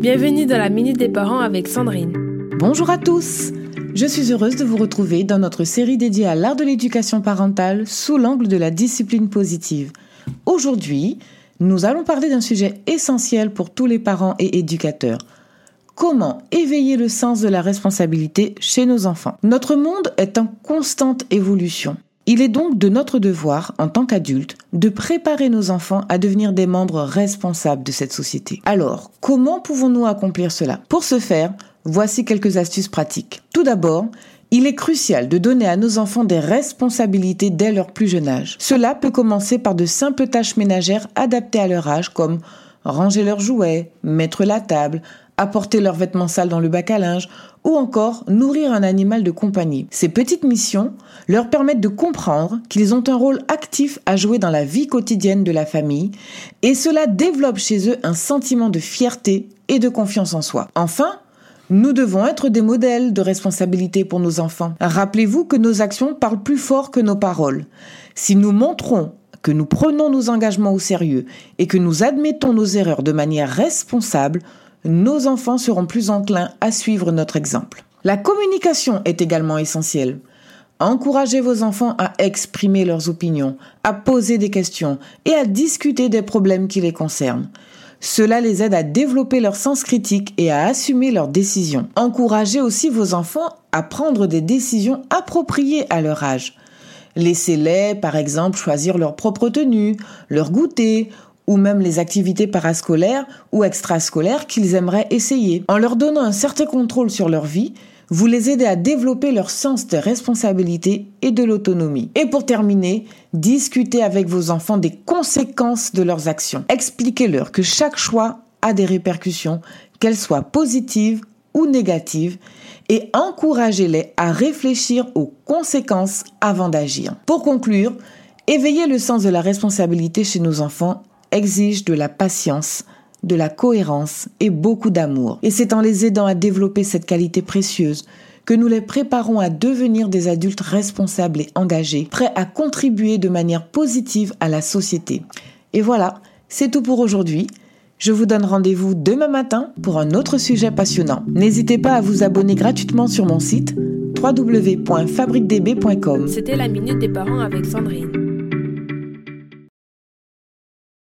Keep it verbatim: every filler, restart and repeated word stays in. Bienvenue dans la Minute des Parents avec Sandrine. Bonjour à tous. Je suis heureuse de vous retrouver dans notre série dédiée à l'art de l'éducation parentale sous l'angle de la discipline positive. Aujourd'hui, nous allons parler d'un sujet essentiel pour tous les parents et éducateurs. Comment éveiller le sens de la responsabilité chez nos enfants? Notre monde est en constante évolution. Il est donc de notre devoir, en tant qu'adultes, de préparer nos enfants à devenir des membres responsables de cette société. Alors, comment pouvons-nous accomplir cela? Pour ce faire, voici quelques astuces pratiques. Tout d'abord, il est crucial de donner à nos enfants des responsabilités dès leur plus jeune âge. Cela peut commencer par de simples tâches ménagères adaptées à leur âge, comme ranger leurs jouets, mettre la table, apporter leurs vêtements sales dans le bac à linge ou encore nourrir un animal de compagnie. Ces petites missions leur permettent de comprendre qu'ils ont un rôle actif à jouer dans la vie quotidienne de la famille et cela développe chez eux un sentiment de fierté et de confiance en soi. Enfin, nous devons être des modèles de responsabilité pour nos enfants. Rappelez-vous que nos actions parlent plus fort que nos paroles. Si nous montrons que nous prenons nos engagements au sérieux et que nous admettons nos erreurs de manière responsable, nos enfants seront plus enclins à suivre notre exemple. La communication est également essentielle. Encouragez vos enfants à exprimer leurs opinions, à poser des questions et à discuter des problèmes qui les concernent. Cela les aide à développer leur sens critique et à assumer leurs décisions. Encouragez aussi vos enfants à prendre des décisions appropriées à leur âge. Laissez-les, par exemple, choisir leur propre tenue, leur goûter ou même les activités parascolaires ou extrascolaires qu'ils aimeraient essayer. En leur donnant un certain contrôle sur leur vie, vous les aidez à développer leur sens de responsabilité et de l'autonomie. Et pour terminer, discutez avec vos enfants des conséquences de leurs actions. Expliquez-leur que chaque choix a des répercussions, qu'elles soient positives ou négatives, et encouragez-les à réfléchir aux conséquences avant d'agir. Pour conclure, éveiller le sens de la responsabilité chez nos enfants exige de la patience, de la cohérence et beaucoup d'amour. Et c'est en les aidant à développer cette qualité précieuse que nous les préparons à devenir des adultes responsables et engagés, prêts à contribuer de manière positive à la société. Et voilà, c'est tout pour aujourd'hui. Je vous donne rendez-vous demain matin pour un autre sujet passionnant. N'hésitez pas à vous abonner gratuitement sur mon site w w w point fabrique d b point com. C'était la Minute des Parents avec Sandrine.